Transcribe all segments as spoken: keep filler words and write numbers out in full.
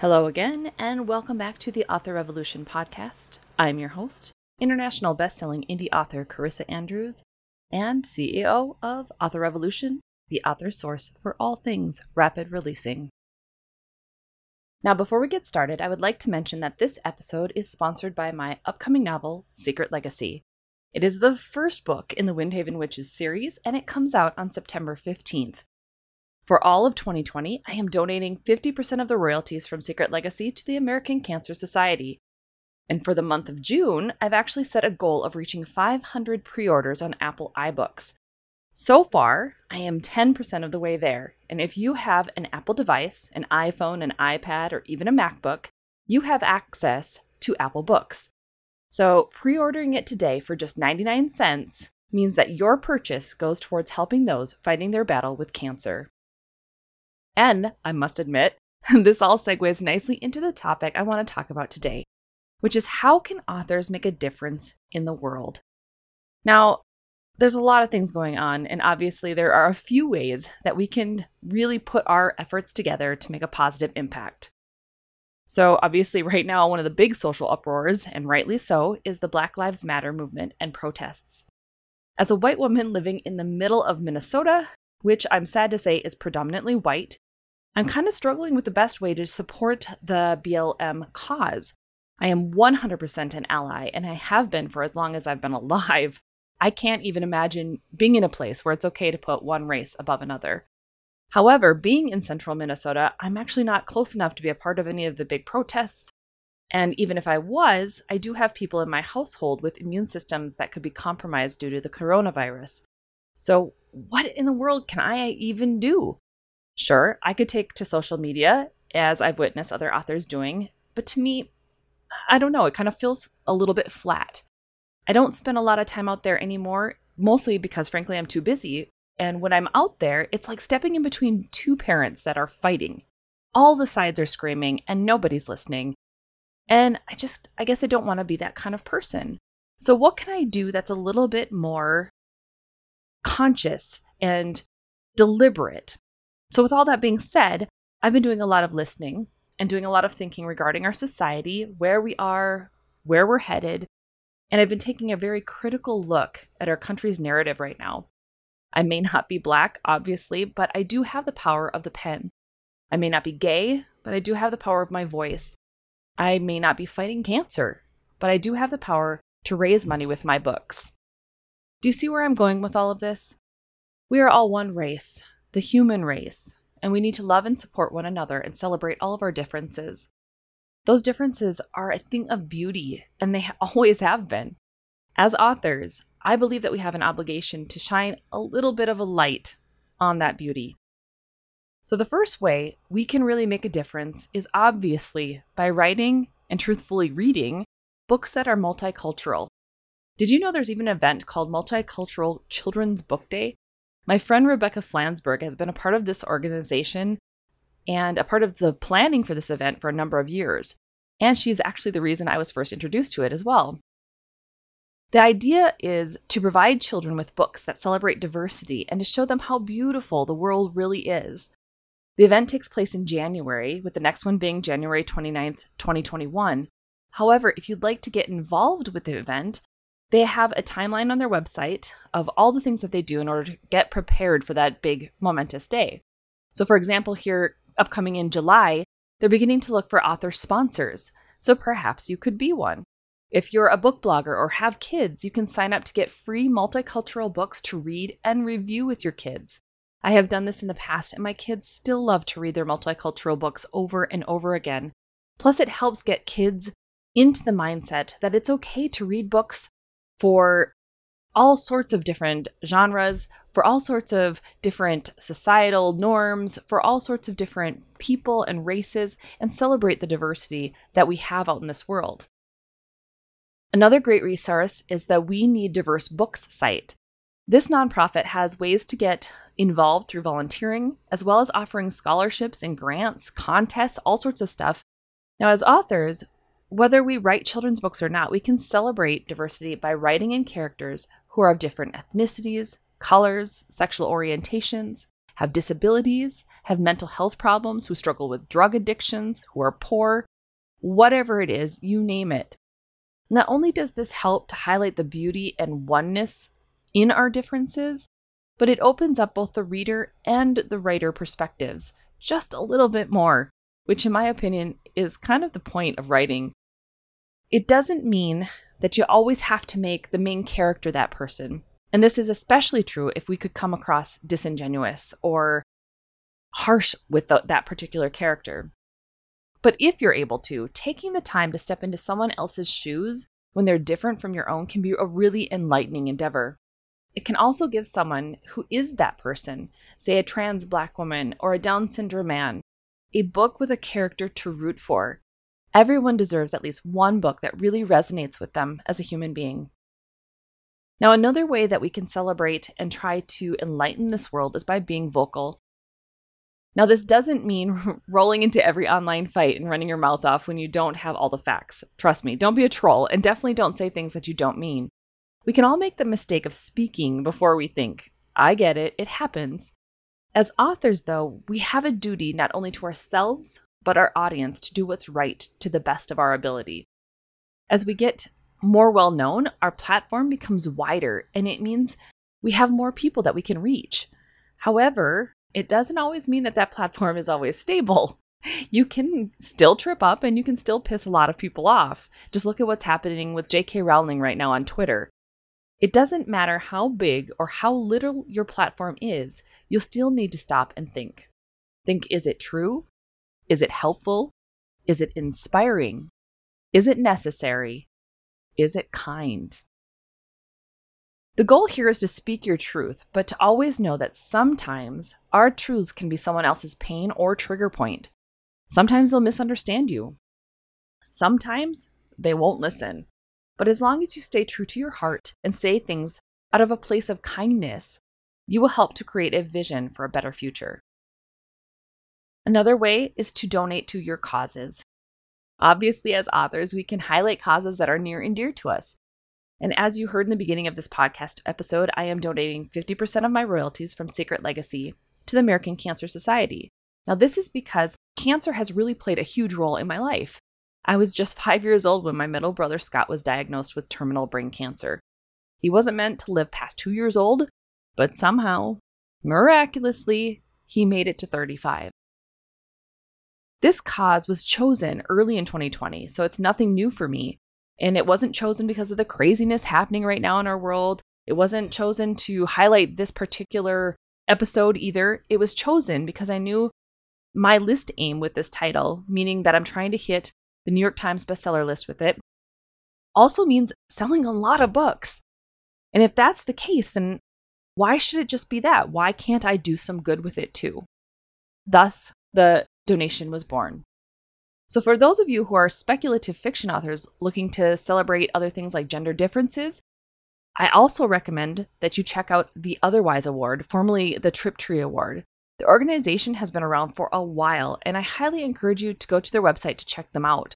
Hello again, and welcome back to the Author Revolution podcast. I'm your host, international best-selling indie author Carissa Andrews, and C E O of Author Revolution, the author source for all things rapid releasing. Now, before we get started, I would like to mention that this episode is sponsored by my upcoming novel, Secret Legacy. It is the first book in the Windhaven Witches series, and it comes out on September fifteenth. For all of twenty twenty, I am donating fifty percent of the royalties from Secret Legacy to the American Cancer Society. And for the month of June, I've actually set a goal of reaching five hundred pre-orders on Apple iBooks. So far, I am ten percent of the way there, and if you have an Apple device, an iPhone, an iPad, or even a MacBook, you have access to Apple Books. So pre-ordering it today for just ninety-nine cents means that your purchase goes towards helping those fighting their battle with cancer. And, I must admit, this all segues nicely into the topic I want to talk about today, which is how can authors make a difference in the world? Now, there's a lot of things going on, and obviously there are a few ways that we can really put our efforts together to make a positive impact. So obviously right now, one of the big social uproars, and rightly so, is the Black Lives Matter movement and protests. As a white woman living in the middle of Minnesota, which I'm sad to say is predominantly white, I'm kind of struggling with the best way to support the B L M cause. I am one hundred percent an ally, and I have been for as long as I've been alive. I can't even imagine being in a place where it's okay to put one race above another. However, being in central Minnesota, I'm actually not close enough to be a part of any of the big protests. And even if I was, I do have people in my household with immune systems that could be compromised due to the coronavirus. So what in the world can I even do? Sure, I could take to social media, as I've witnessed other authors doing, but to me, I don't know, it kind of feels a little bit flat. I don't spend a lot of time out there anymore, mostly because, frankly, I'm too busy. And when I'm out there, it's like stepping in between two parents that are fighting. All the sides are screaming and nobody's listening. And I just, I guess I don't want to be that kind of person. So what can I do that's a little bit more conscious and deliberate? So with all that being said, I've been doing a lot of listening and doing a lot of thinking regarding our society, where we are, where we're headed, and I've been taking a very critical look at our country's narrative right now. I may not be Black, obviously, but I do have the power of the pen. I may not be gay, but I do have the power of my voice. I may not be fighting cancer, but I do have the power to raise money with my books. Do you see where I'm going with all of this? We are all one race, the human race, and we need to love and support one another and celebrate all of our differences. Those differences are a thing of beauty, and they always have been. As authors, I believe that we have an obligation to shine a little bit of a light on that beauty. So the first way we can really make a difference is obviously by writing and truthfully reading books that are multicultural. Did you know there's even an event called Multicultural Children's Book Day? My friend Rebecca Flansburg has been a part of this organization and a part of the planning for this event for a number of years. And she's actually the reason I was first introduced to it as well. The idea is to provide children with books that celebrate diversity and to show them how beautiful the world really is. The event takes place in January, with the next one being January twenty-ninth, twenty twenty-one. However, if you'd like to get involved with the event, they have a timeline on their website of all the things that they do in order to get prepared for that big, momentous day. So for example, here upcoming in July, they're beginning to look for author sponsors, so perhaps you could be one. If you're a book blogger or have kids, you can sign up to get free multicultural books to read and review with your kids. I have done this in the past, and my kids still love to read their multicultural books over and over again. Plus, it helps get kids into the mindset that it's okay to read books for all sorts of different genres, for all sorts of different societal norms, for all sorts of different people and races, and celebrate the diversity that we have out in this world. Another great resource is the We Need Diverse Books site. This nonprofit has ways to get involved through volunteering, as well as offering scholarships and grants, contests, all sorts of stuff. Now, as authors, whether we write children's books or not, we can celebrate diversity by writing in characters who are of different ethnicities, colors, sexual orientations, have disabilities, have mental health problems, who struggle with drug addictions, who are poor, whatever it is, you name it. Not only does this help to highlight the beauty and oneness in our differences, but it opens up both the reader and the writer perspectives just a little bit more, which in my opinion is kind of the point of writing. It doesn't mean that you always have to make the main character that person. And this is especially true if we could come across disingenuous or harsh with the, that particular character. But if you're able to, taking the time to step into someone else's shoes when they're different from your own can be a really enlightening endeavor. It can also give someone who is that person, say a trans Black woman or a Down syndrome man, a book with a character to root for. Everyone deserves at least one book that really resonates with them as a human being. Now, another way that we can celebrate and try to enlighten this world is by being vocal. Now, this doesn't mean rolling into every online fight and running your mouth off when you don't have all the facts. Trust me, don't be a troll and definitely don't say things that you don't mean. We can all make the mistake of speaking before we think. I get it, it happens. As authors, though, we have a duty not only to ourselves, but our audience to do what's right to the best of our ability. As we get more well-known, our platform becomes wider, and it means we have more people that we can reach. However, it doesn't always mean that that platform is always stable. You can still trip up and you can still piss a lot of people off. Just look at what's happening with J K Rowling right now on Twitter. It doesn't matter how big or how little your platform is, you'll still need to stop and think. Think, is it true? Is it helpful? Is it inspiring? Is it necessary? Is it kind? The goal here is to speak your truth, but to always know that sometimes our truths can be someone else's pain or trigger point. Sometimes they'll misunderstand you. Sometimes they won't listen. But as long as you stay true to your heart and say things out of a place of kindness, you will help to create a vision for a better future. Another way is to donate to your causes. Obviously, as authors, we can highlight causes that are near and dear to us. And as you heard in the beginning of this podcast episode, I am donating fifty percent of my royalties from Secret Legacy to the American Cancer Society. Now, this is because cancer has really played a huge role in my life. I was just five years old when my middle brother Scott was diagnosed with terminal brain cancer. He wasn't meant to live past two years old, but somehow, miraculously, he made it to thirty-five. This cause was chosen early in twenty twenty, so it's nothing new for me. And it wasn't chosen because of the craziness happening right now in our world. It wasn't chosen to highlight this particular episode either. It was chosen because I knew my list aim with this title, meaning that I'm trying to hit the New York Times bestseller list with it, also means selling a lot of books. And if that's the case, then why should it just be that? Why can't I do some good with it too? Thus, the donation was born. So for those of you who are speculative fiction authors looking to celebrate other things like gender differences, I also recommend that you check out the Otherwise Award, formerly the Triptree Award. The organization has been around for a while, and I highly encourage you to go to their website to check them out.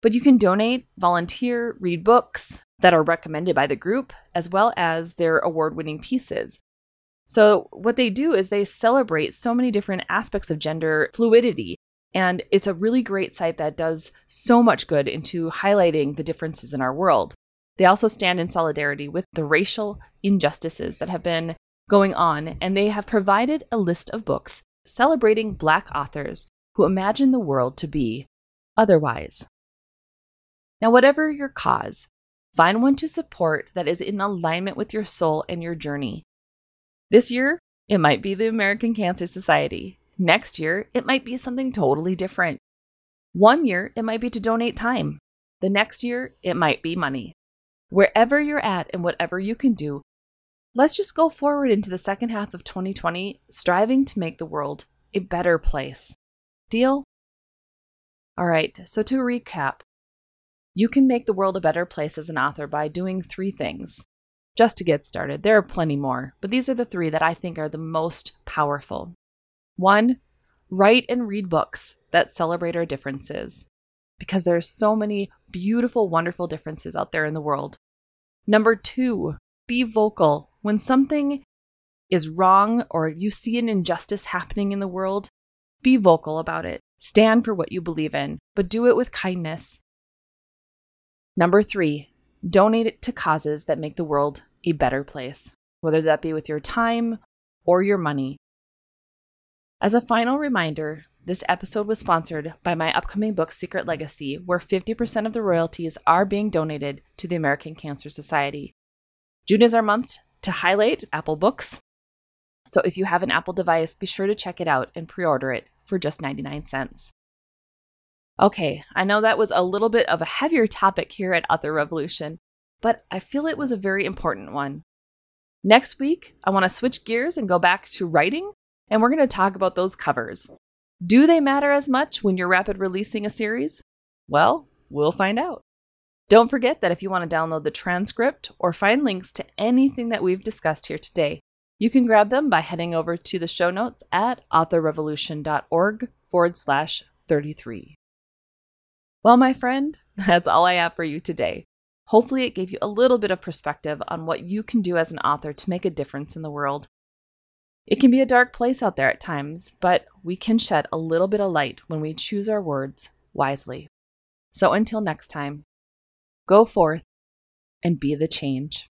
But you can donate, volunteer, read books that are recommended by the group, as well as their award-winning pieces. So what they do is they celebrate so many different aspects of gender fluidity. And it's a really great site that does so much good into highlighting the differences in our world. They also stand in solidarity with the racial injustices that have been going on, and they have provided a list of books celebrating Black authors who imagine the world to be otherwise. Now, whatever your cause, find one to support that is in alignment with your soul and your journey. This year, it might be the American Cancer Society. Next year, it might be something totally different. One year, it might be to donate time. The next year, it might be money. Wherever you're at and whatever you can do, let's just go forward into the second half of twenty twenty, striving to make the world a better place. Deal? All right, so to recap, you can make the world a better place as an author by doing three things. Just to get started, there are plenty more, but these are the three that I think are the most powerful. One, write and read books that celebrate our differences, because there are so many beautiful, wonderful differences out there in the world. Number two, be vocal. When something is wrong or you see an injustice happening in the world, be vocal about it. Stand for what you believe in, but do it with kindness. Number three, donate it to causes that make the world a better place, whether that be with your time or your money. As a final reminder, this episode was sponsored by my upcoming book, Secret Legacy, where fifty percent of the royalties are being donated to the American Cancer Society. June is our month to highlight Apple Books, so if you have an Apple device, be sure to check it out and pre-order it for just ninety-nine cents. Okay, I know that was a little bit of a heavier topic here at Author Revolution, but I feel it was a very important one. Next week, I want to switch gears and go back to writing, and we're going to talk about those covers. Do they matter as much when you're rapid releasing a series? Well, we'll find out. Don't forget that if you want to download the transcript or find links to anything that we've discussed here today, you can grab them by heading over to the show notes at authorrevolution.org forward slash 33. Well, my friend, that's all I have for you today. Hopefully it gave you a little bit of perspective on what you can do as an author to make a difference in the world. It can be a dark place out there at times, but we can shed a little bit of light when we choose our words wisely. So until next time, go forth and be the change.